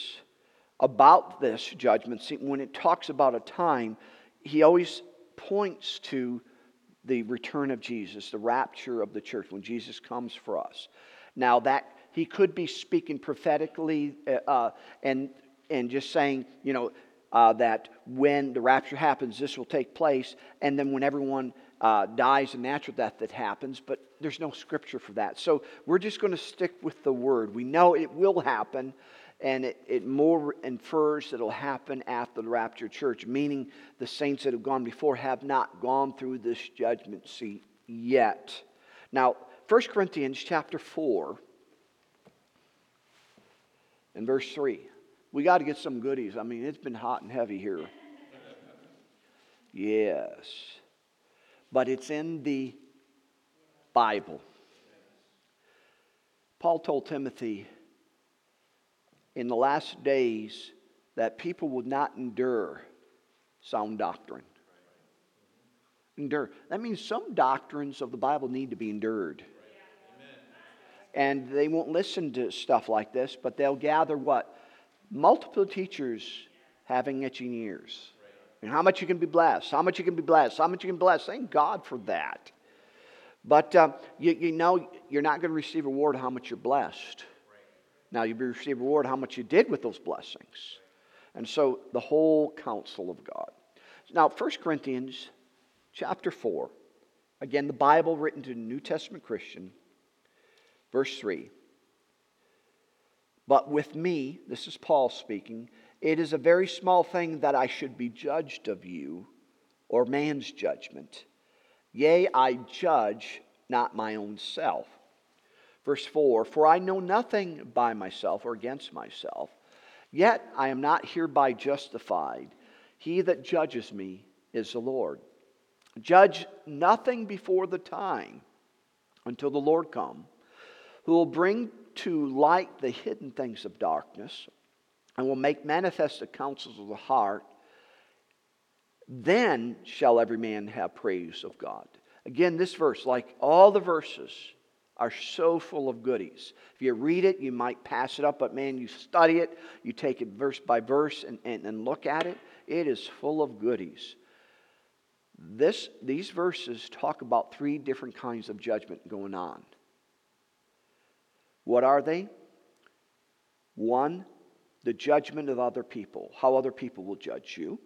about this judgment, when it talks about a time, he always points to the return of Jesus, the rapture of the church, when Jesus comes for us. Now, that he could be speaking prophetically and just saying, that when the rapture happens, this will take place. And then when everyone dies a natural death, that happens. But there's no scripture for that. So we're just going to stick with the Word. We know it will happen. And it more infers that it'll happen after the rapture of the church. Meaning the saints that have gone before have not gone through this judgment seat yet. Now, 1 Corinthians chapter 4 and verse 3. We got to get some goodies. I mean, it's been hot and heavy here. Yes. But it's in the Bible. Paul told Timothy in the last days that people would not endure sound doctrine. Endure. That means some doctrines of the Bible need to be endured. And they won't listen to stuff like this, but they'll gather what? Multiple teachers having itching ears. And how much you can be blessed. How much you can be blessed. How much you can bless. Thank God for that. But you're not going to receive a reward how much you're blessed. Now you'll receive a reward how much you did with those blessings. And so the whole counsel of God. Now 1 Corinthians chapter 4. Again, the Bible written to the New Testament Christian. Verse 3. But with me, this is Paul speaking, it is a very small thing that I should be judged of you, or man's judgment. Yea, I judge not my own self. Verse 4, for I know nothing by myself or against myself, yet I am not hereby justified. He that judges me is the Lord. Judge nothing before the time, until the Lord come, who will bring to light the hidden things of darkness, and will make manifest the counsels of the heart. Then shall every man have praise of God. Again, this verse, like all the verses, are so full of goodies. If you read it, you might pass it up, but man, you study it, you take it verse by verse and look at it. It is full of goodies. These verses talk about three different kinds of judgment going on. What are they? One, the judgment of other people, how other people will judge you.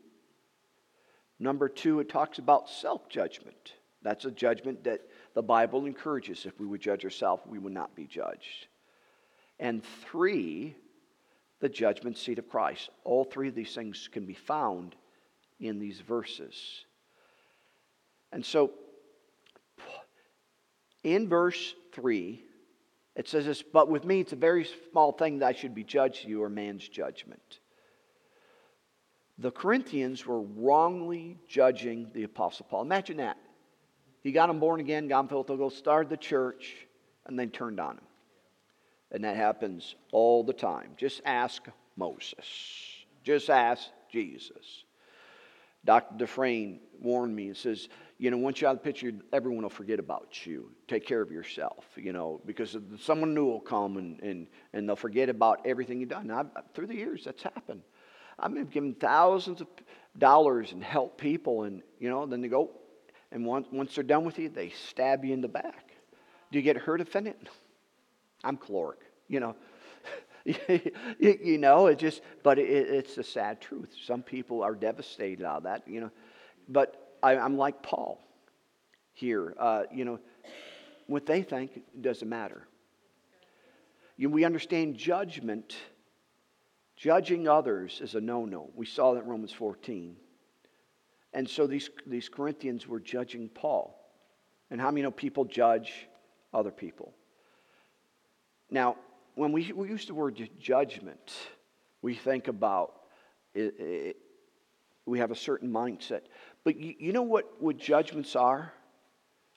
Number two, it talks about self-judgment. That's a judgment that the Bible encourages. If we would judge ourselves, we would not be judged. And three, the judgment seat of Christ. All three of these things can be found in these verses. And so, in verse 3, it says this, but with me it's a very small thing that I should be judged, you or man's judgment. The Corinthians were wrongly judging the Apostle Paul. Imagine that. He got him born again, got him filled with the Ghost, started the church, and then turned on him. And that happens all the time. Just ask Moses. Just ask Jesus. Dr. Dufresne warned me and says, you know, once you're out of the picture, everyone will forget about you. Take care of yourself, you know, because someone new will come and they'll forget about everything you've done. Now, through the years, that's happened. I mean, I've given thousands of dollars and helped people, and, you know, then they go, and once they're done with you, they stab you in the back. Do you get hurt, offended? I'm caloric, you know. You know, it just, but it's the sad truth. Some people are devastated out of that, you know. But I'm like Paul here. You know, what they think doesn't matter. You know, we understand judgment. Judging others is a no-no. We saw that in Romans 14. And so these Corinthians were judging Paul. And how many know people judge other people? Now, when we use the word judgment, we think about, we have a certain mindset. But you know what judgments are?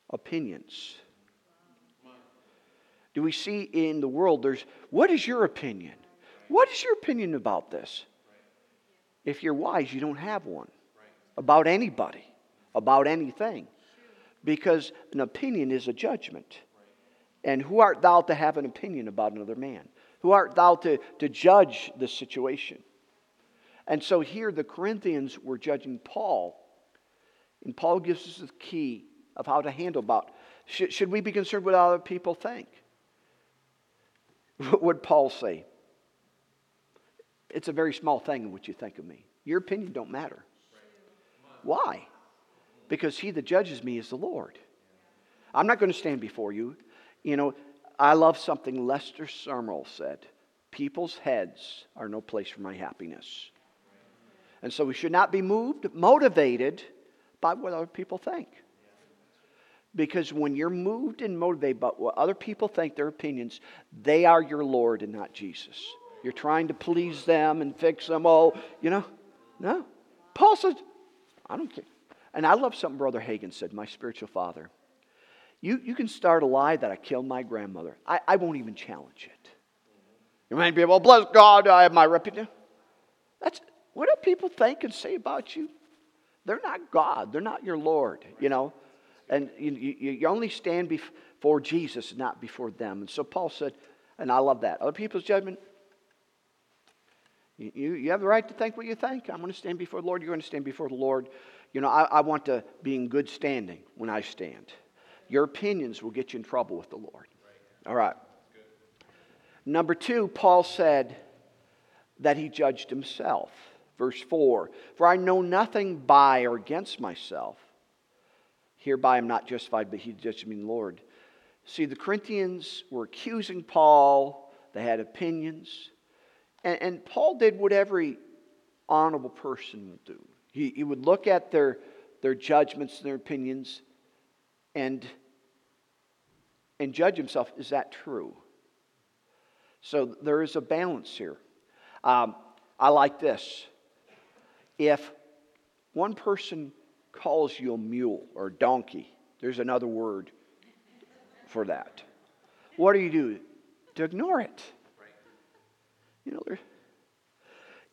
Opinions. Do we see in the world, there's, what is your opinion? What is your opinion about this? If you're wise, you don't have one. About anybody. About anything. Because an opinion is a judgment. And who art thou to have an opinion about another man? Who art thou to judge the situation? And so here the Corinthians were judging Paul. And Paul gives us the key of how to handle about. Should we be concerned with what other people think? What would Paul say? It's a very small thing what you think of me. Your opinion don't matter. Why? Because he that judges me is the Lord. I'm not going to stand before you. You know, I love something Lester Sumrall said. People's heads are no place for my happiness. And so we should not be motivated by what other people think. Because when you're moved and motivated by what other people think, their opinions, they are your Lord and not Jesus. You're trying to please them and fix them all. You know, no. Paul said, I don't care. And I love something Brother Hagan said, my spiritual father. You can start a lie that I killed my grandmother. I won't even challenge it. You might be, well, bless God, I have my reputation. That's what do people think and say about you? They're not God. They're not your Lord, you know. And you only stand before Jesus, not before them. And so Paul said, and I love that, other people's judgment, you have the right to think what you think. I'm going to stand before the Lord. You're going to stand before the Lord. You know, I want to be in good standing when I stand. Your opinions will get you in trouble with the Lord. All right. Number two, Paul said that he judged himself. Verse 4, for I know nothing by or against myself. Hereby I am not justified, but he judged me in the Lord. See, the Corinthians were accusing Paul. They had opinions. And Paul did what every honorable person will do. He would look at their judgments and their opinions and judge himself. Is that true? So there is a balance here. I like this. If one person calls you a mule or a donkey, there's another word for that. What do you do? To ignore it. You know,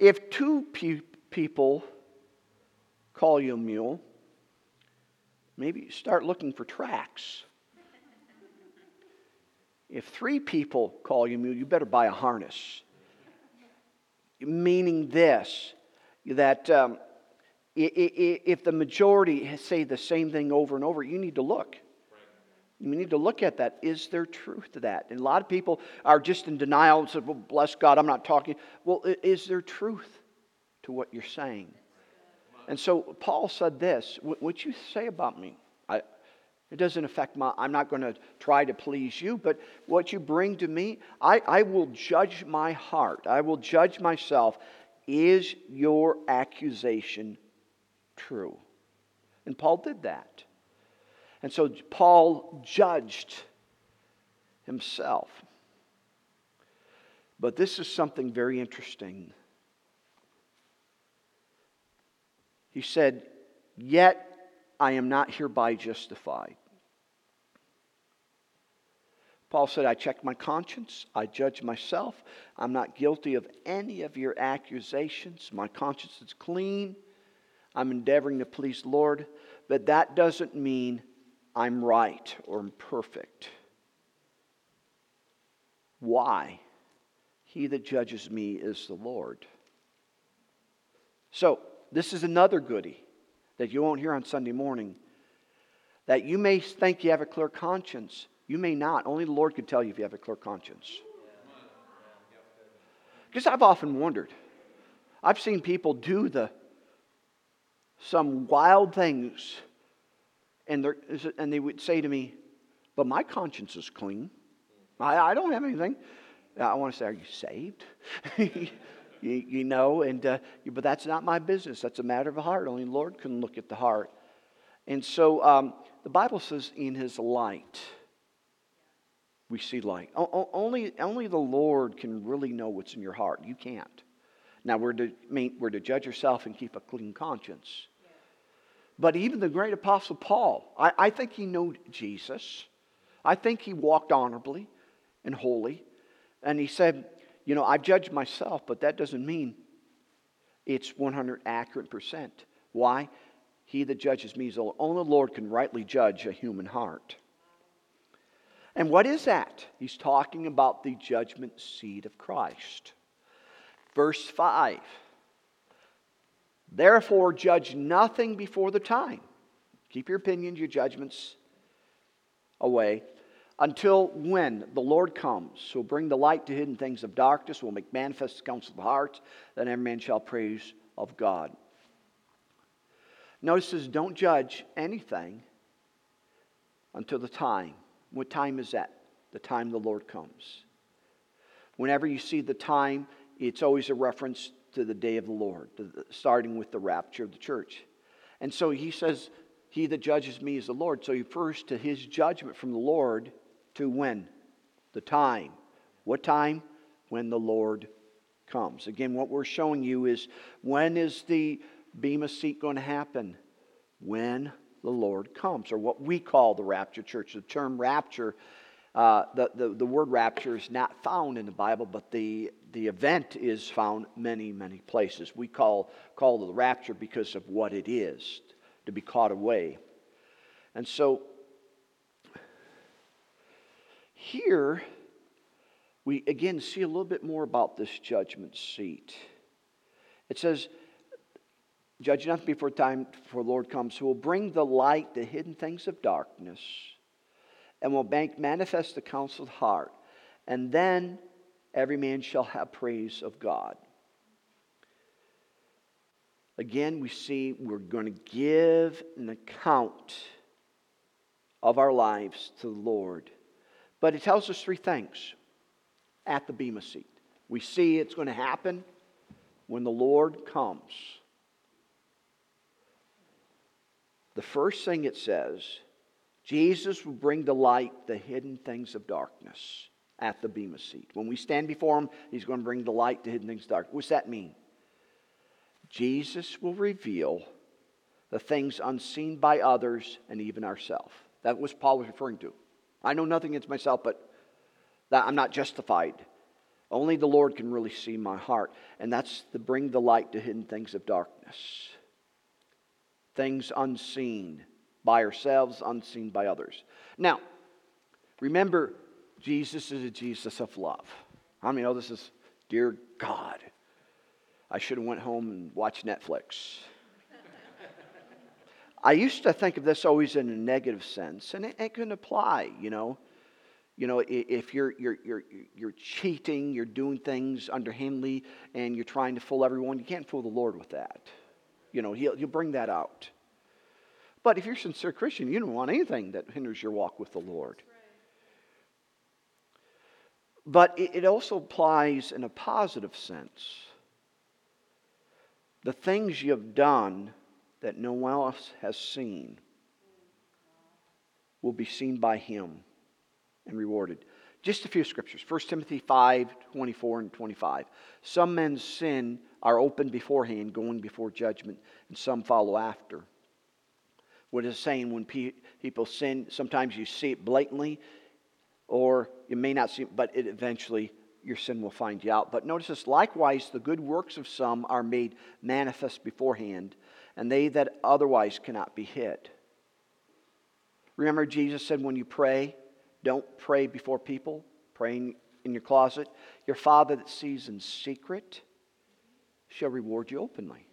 if two people call you a mule, maybe you start looking for tracks. If three people call you a mule, you better buy a harness. Meaning this, that If the majority say the same thing over and over, you need to look. We need to look at that. Is there truth to that? And a lot of people are just in denial and say, well, bless God, I'm not talking. Well, is there truth to what you're saying? And so Paul said this, what you say about me, it doesn't affect my, I'm not going to try to please you, but what you bring to me, I will judge my heart. I will judge myself. Is your accusation true? And Paul did that. And so Paul judged himself. But this is something very interesting. He said, yet I am not hereby justified. Paul said, I check my conscience. I judge myself. I'm not guilty of any of your accusations. My conscience is clean. I'm endeavoring to please the Lord. But that doesn't mean I'm right or I'm perfect. Why? He that judges me is the Lord. So, this is another goodie that you won't hear on Sunday morning. That you may think you have a clear conscience. You may not. Only the Lord could tell you if you have a clear conscience. Because I've often wondered. I've seen people do some wild things. And they would say to me, but my conscience is clean. I don't have anything. I want to say, are you saved? But that's not my business. That's a matter of the heart. Only the Lord can look at the heart. And so the Bible says, in His light, we see light. Only the Lord can really know what's in your heart. You can't. Now, we're to judge yourself and keep a clean conscience. But even the great apostle Paul, I think he knew Jesus. I think he walked honorably and holy. And he said, you know, I've judged myself, but that doesn't mean it's 100% accurate. Why? He that judges me is the Lord. Only the Lord can rightly judge a human heart. And what is that? He's talking about the judgment seat of Christ. Verse 5. Therefore, judge nothing before the time. Keep your opinions, your judgments away. Until when the Lord comes, who will bring the light to hidden things of darkness, who will make manifest the counsel of the heart, that every man shall praise of God. Notice this, don't judge anything until the time. What time is that? The time the Lord comes. Whenever you see the time, it's always a reference to the day of the Lord, starting with the rapture of the church. And so he says, he that judges me is the Lord. So he refers to his judgment from the Lord to when? The time. What time? When the Lord comes. Again, what we're showing you is, when is the Bema seat going to happen? When the Lord comes, or what we call the rapture church. The term rapture, the word rapture is not found in the Bible, but the event is found many, many places. We call it the rapture because of what it is, to be caught away. And so, here, we again see a little bit more about this judgment seat. It says, judge nothing before time, before the Lord comes, who will bring the light, the hidden things of darkness, and will make manifest the counsel of the heart. And then every man shall have praise of God. Again, we see we're going to give an account of our lives to the Lord. But it tells us three things at the Bema seat. We see it's going to happen when the Lord comes. The first thing it says, Jesus will bring to light the hidden things of darkness at the Bema seat. When we stand before Him, He's going to bring to light the hidden things of darkness. What's that mean? Jesus will reveal the things unseen by others and even ourselves. That was Paul was referring to. I know nothing against myself, but that I'm not justified. Only the Lord can really see my heart. And that's to bring the light to hidden things of darkness. Things unseen by ourselves, unseen by others. Now, remember, Jesus is a Jesus of love. I mean, this is, dear God, I should have went home and watched Netflix. I used to think of this always in a negative sense, and it can apply, you know. You know, if you're cheating, you're doing things underhandedly, and you're trying to fool everyone, you can't fool the Lord with that. You know, He'll bring that out. But if you're a sincere Christian, you don't want anything that hinders your walk with the Lord. But it also applies in a positive sense. The things you've done that no one else has seen will be seen by Him and rewarded. Just a few scriptures. 1 Timothy 5:24 and 25. Some men's sin are open beforehand, going before judgment, and some follow after. What it's saying, when people sin, sometimes you see it blatantly, or you may not see it, but it eventually, your sin will find you out. But notice this, likewise, the good works of some are made manifest beforehand, and they that otherwise cannot be hid. Remember Jesus said, when you pray, don't pray before people, praying in your closet. Your Father that sees in secret shall reward you openly.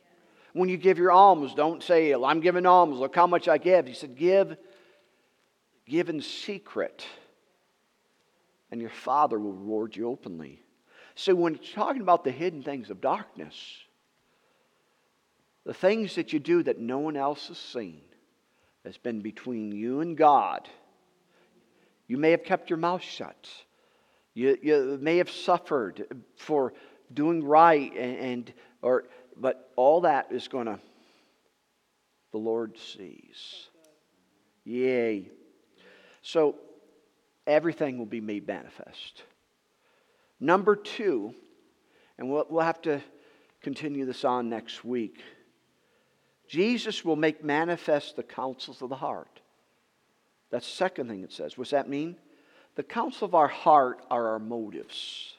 When you give your alms, don't say, I'm giving alms, look how much I give. He said, give in secret, and your Father will reward you openly. So when it's talking about the hidden things of darkness, the things that you do that no one else has seen, that's been between you and God. You may have kept your mouth shut. You may have suffered for doing right, but all that is going to, the Lord sees. Yay. So everything will be made manifest. Number two, and we'll have to continue this on next week. Jesus will make manifest the counsels of the heart. That's the second thing it says. What's that mean? The counsel of our heart are our motives.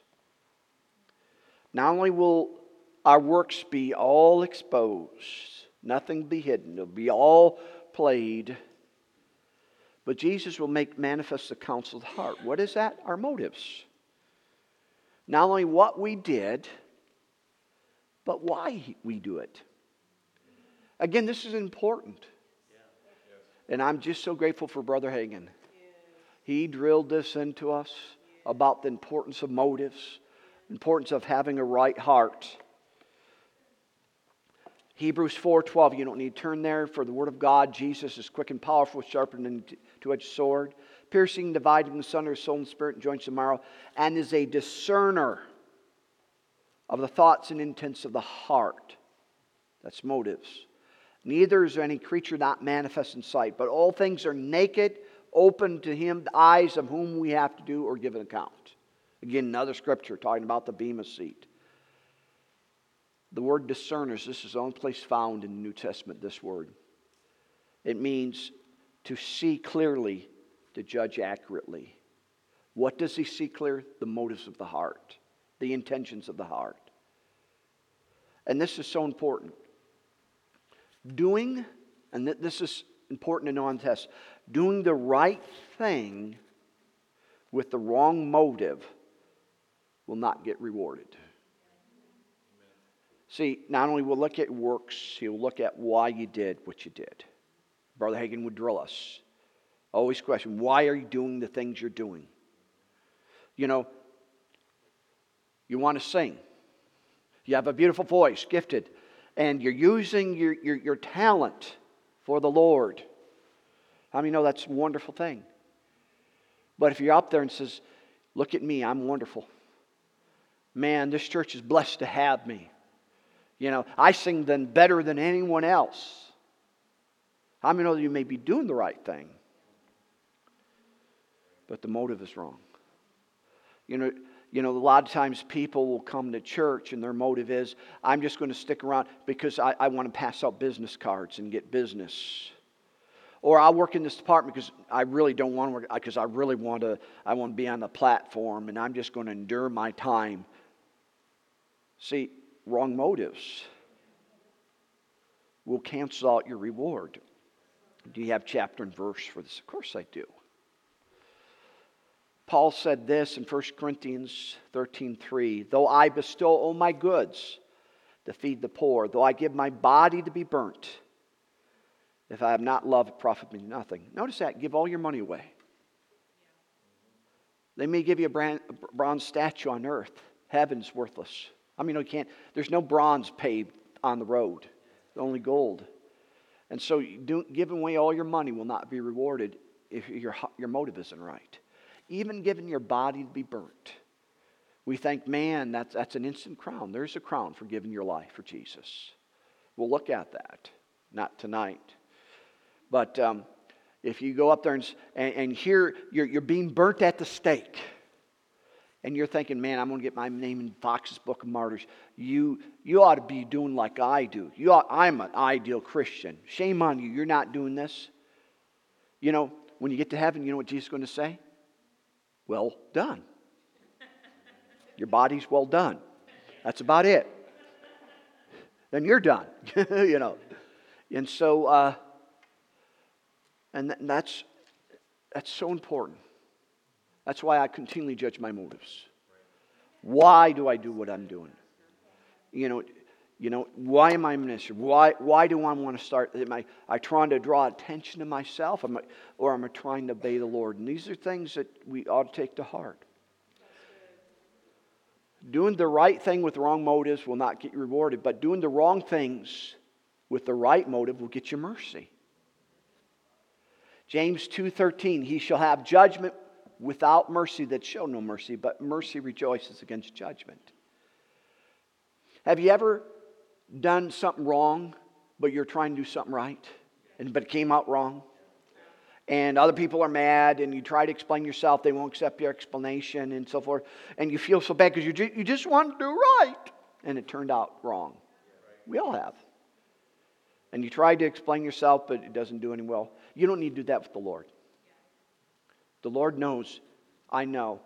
Not only will our works be all exposed, nothing be hidden, it'll be all played, but Jesus will make manifest the counsel of the heart. What is that? Our motives. Not only what we did, but why we do it. Again, this is important. And I'm just so grateful for Brother Hagan. He drilled this into us about the importance of motives, importance of having a right heart. Hebrews 4:12, you don't need to turn there. For the word of God, Jesus, is quick and powerful, sharper than a two-edged sword, piercing, dividing asunder soul and spirit and joints and marrow, and is a discerner of the thoughts and intents of the heart. That's motives. Neither is there any creature not manifest in sight, but all things are naked, open to Him, the eyes of whom we have to do or give an account. Again, another scripture talking about the Bema seat. The word discerners, this is the only place found in the New Testament, this word. It means to see clearly, to judge accurately. What does He see clear? The motives of the heart, the intentions of the heart. And this is so important. Doing, and this is important to know on test, doing the right thing with the wrong motive will not get rewarded. See, not only will look at works, He'll look at why you did what you did. Brother Hagin would drill us. Always question, why are you doing the things you're doing? You know, you want to sing. You have a beautiful voice, gifted. And you're using your talent for the Lord. How many know that's a wonderful thing? But if you're up there and says, look at me, I'm wonderful. Man, this church is blessed to have me. You know, I sing them better than anyone else. How many know that you may be doing the right thing? But the motive is wrong. You know, a lot of times people will come to church and their motive is, I'm just going to stick around because I want to pass out business cards and get business. Or I'll work in this department because I really don't want to work, because I want to be on the platform, and I'm just going to endure my time. See, wrong motives will cancel out your reward. Do you have chapter and verse for this? Of course I do. Paul said this in 1 Corinthians 13:3, though I bestow all my goods to feed the poor, though I give my body to be burnt, If I have not love, it profit me nothing. Notice that. Give all your money away. They may give you a bronze statue on earth. Heaven's worthless. I mean, you can't. There's no bronze paved on the road. There's only gold. And so giving away all your money will not be rewarded if your motive isn't right. Even giving your body to be burnt. We think, man, that's an instant crown. There's a crown for giving your life for Jesus. We'll look at that. Not tonight. But if you go up there and hear you're being burnt at the stake, and you're thinking, man, I'm going to get my name in Fox's Book of Martyrs, you ought to be doing like I do. I'm an ideal Christian. Shame on you. You're not doing this. You know, when you get to heaven, you know what Jesus is going to say? Well done. Your body's well done. That's about it. Then you're done. You know. And so, that's so important. That's why I continually judge my motives. Why do I do what I'm doing? You know, why am I ministering? Why do I want to start? Am I trying to draw attention to myself, or am I trying to obey the Lord? And these are things that we ought to take to heart. Doing the right thing with wrong motives will not get you rewarded, but doing the wrong things with the right motive will get you mercy. James 2:13, he shall have judgment without mercy that show no mercy, but mercy rejoices against judgment. Have you ever done something wrong, but you're trying to do something right, but it came out wrong? And other people are mad, and you try to explain yourself, they won't accept your explanation, and so forth. And you feel so bad because you just want to do right, and it turned out wrong. We all have. And you try to explain yourself, but it doesn't do any well. You don't need to do that with the Lord. The Lord knows, I know.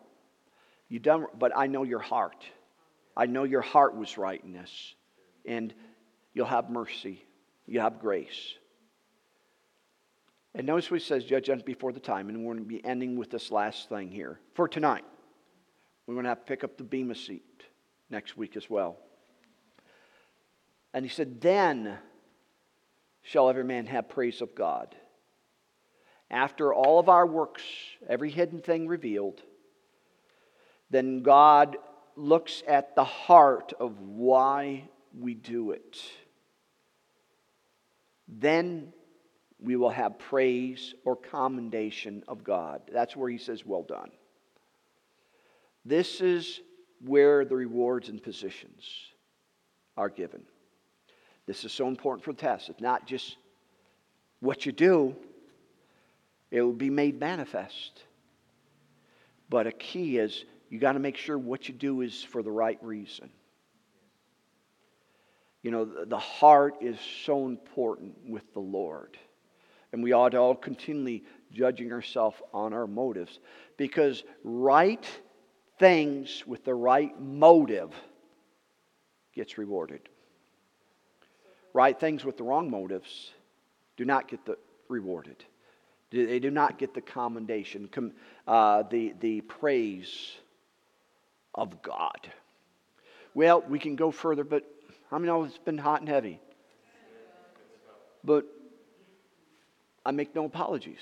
You done, but I know your heart. I know your heart was right in this. And you'll have mercy. You'll have grace. And notice what he says, judge us before the time. And we're going to be ending with this last thing here. For tonight, we're going to have to pick up the Bema seat next week as well. And he said, then shall every man have praise of God. After all of our works, every hidden thing revealed, then God looks at the heart of why we do it. Then we will have praise or commendation of God. That's where he says, well done. This is where the rewards and positions are given. This is so important for the test. It's not just what you do. It will be made manifest. But a key is you got to make sure what you do is for the right reason. You know, the heart is so important with the Lord. And we ought to all continually judging ourselves on our motives. Because right things with the right motive gets rewarded. Right things with the wrong motives do not get rewarded. They do not get the commendation, the praise of God. Well, we can go further, but how many know it's been hot and heavy? But I make no apologies.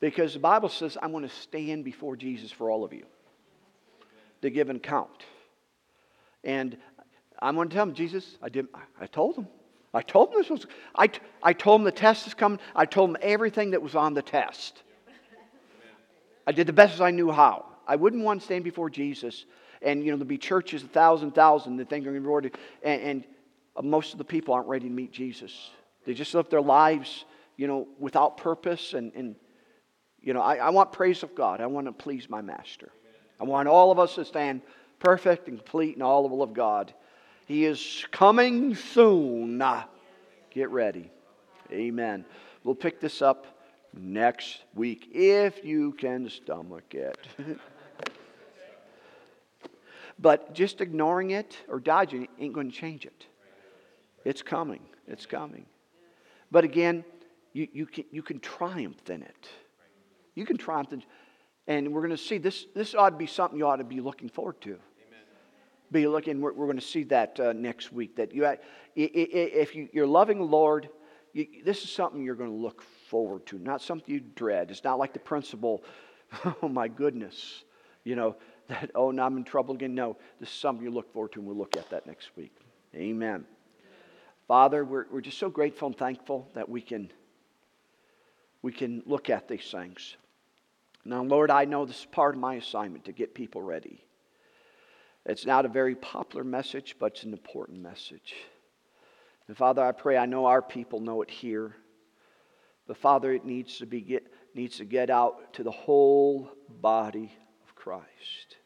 Because the Bible says I'm going to stand before Jesus for all of you to give an account. And I'm going to tell him, Jesus, I told him. I told him this was. I told him the test is coming. I told him everything that was on the test. I did the best as I knew how. I wouldn't want to stand before Jesus, and you know there'll be churches 1,000 that think they're going to be rewarded, and most of the people aren't ready to meet Jesus. They just live their lives, you know, without purpose, and you know I want praise of God. I want to please my Master. I want all of us to stand perfect and complete in all the will of God. He is coming soon. Get ready. Amen. We'll pick this up next week if you can stomach it. But just ignoring it or dodging it ain't going to change it. It's coming. It's coming. But again, you can triumph in it. You can triumph in it. And we're going to see this ought to be something you ought to be looking forward to. Be looking. We're going to see that next week. That if you're loving the Lord, this is something you're going to look forward to, not something you dread. It's not like the principal, oh my goodness, you know, that, oh, now I'm in trouble again. No, this is something you look forward to, and we'll look at that next week. Amen. Father, we're just so grateful and thankful that we can look at these things. Now, Lord, I know this is part of my assignment, to get people ready. It's not a very popular message, but it's an important message. And Father, I pray, I know our people know it here, but Father, it needs to get out to the whole body of Christ.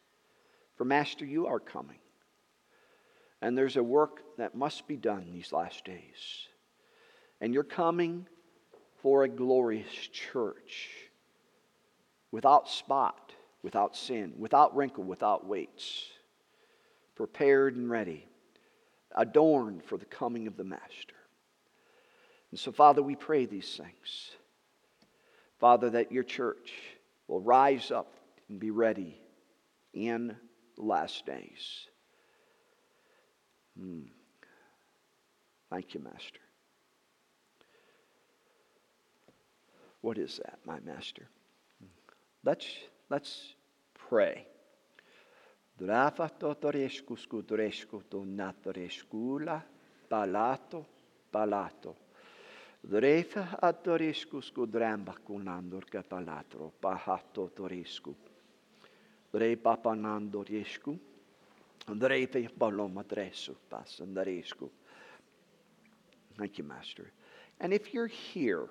For Master, you are coming. And there's a work that must be done these last days. And you're coming for a glorious church, without spot, without sin, without wrinkle, without weights, prepared and ready, adorned for the coming of the Master. And so, Father, we pray these things. Father, that your church will rise up and be ready in the last days. Thank you, Master. What is that, my Master? Let's pray. Drafato torescu scudorescu donatorescula palato palato. Drefa atorescu scudramba cunandor capalatro pahato torescu. Drepa panandorescu. Drepa paloma dresu pasandarescu. Thank you, Master. And if you're here,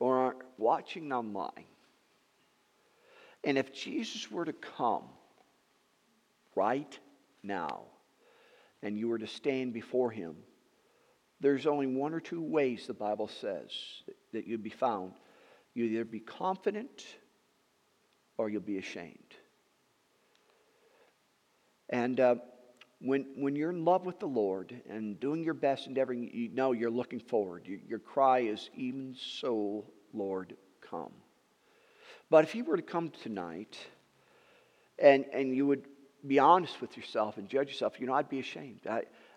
or are watching online, and if Jesus were to come right now and you were to stand before him, there's only one or two ways the Bible says that you'd be found. You either be confident or you'll be ashamed. And when you're in love with the Lord and doing your best endeavoring, you know you're looking forward. Your cry is, even so, Lord, come. But if he were to come tonight and you would be honest with yourself and judge yourself, you know, I'd be ashamed.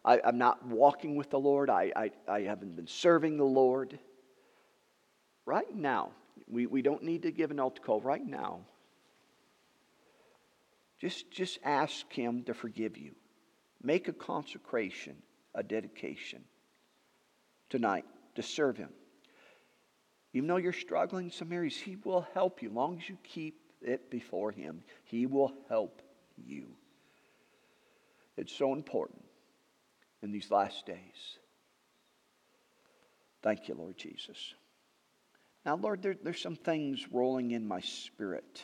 I'm not walking with the Lord. I haven't been serving the Lord. Right now, we don't need to give an altar call. Right now, just ask him to forgive you. Make a consecration, a dedication tonight to serve him. Even though you're struggling in some areas, he will help you. As long as you keep it before him, he will help you. It's so important in these last days. Thank you, Lord Jesus. Now, Lord, there's some things rolling in my spirit.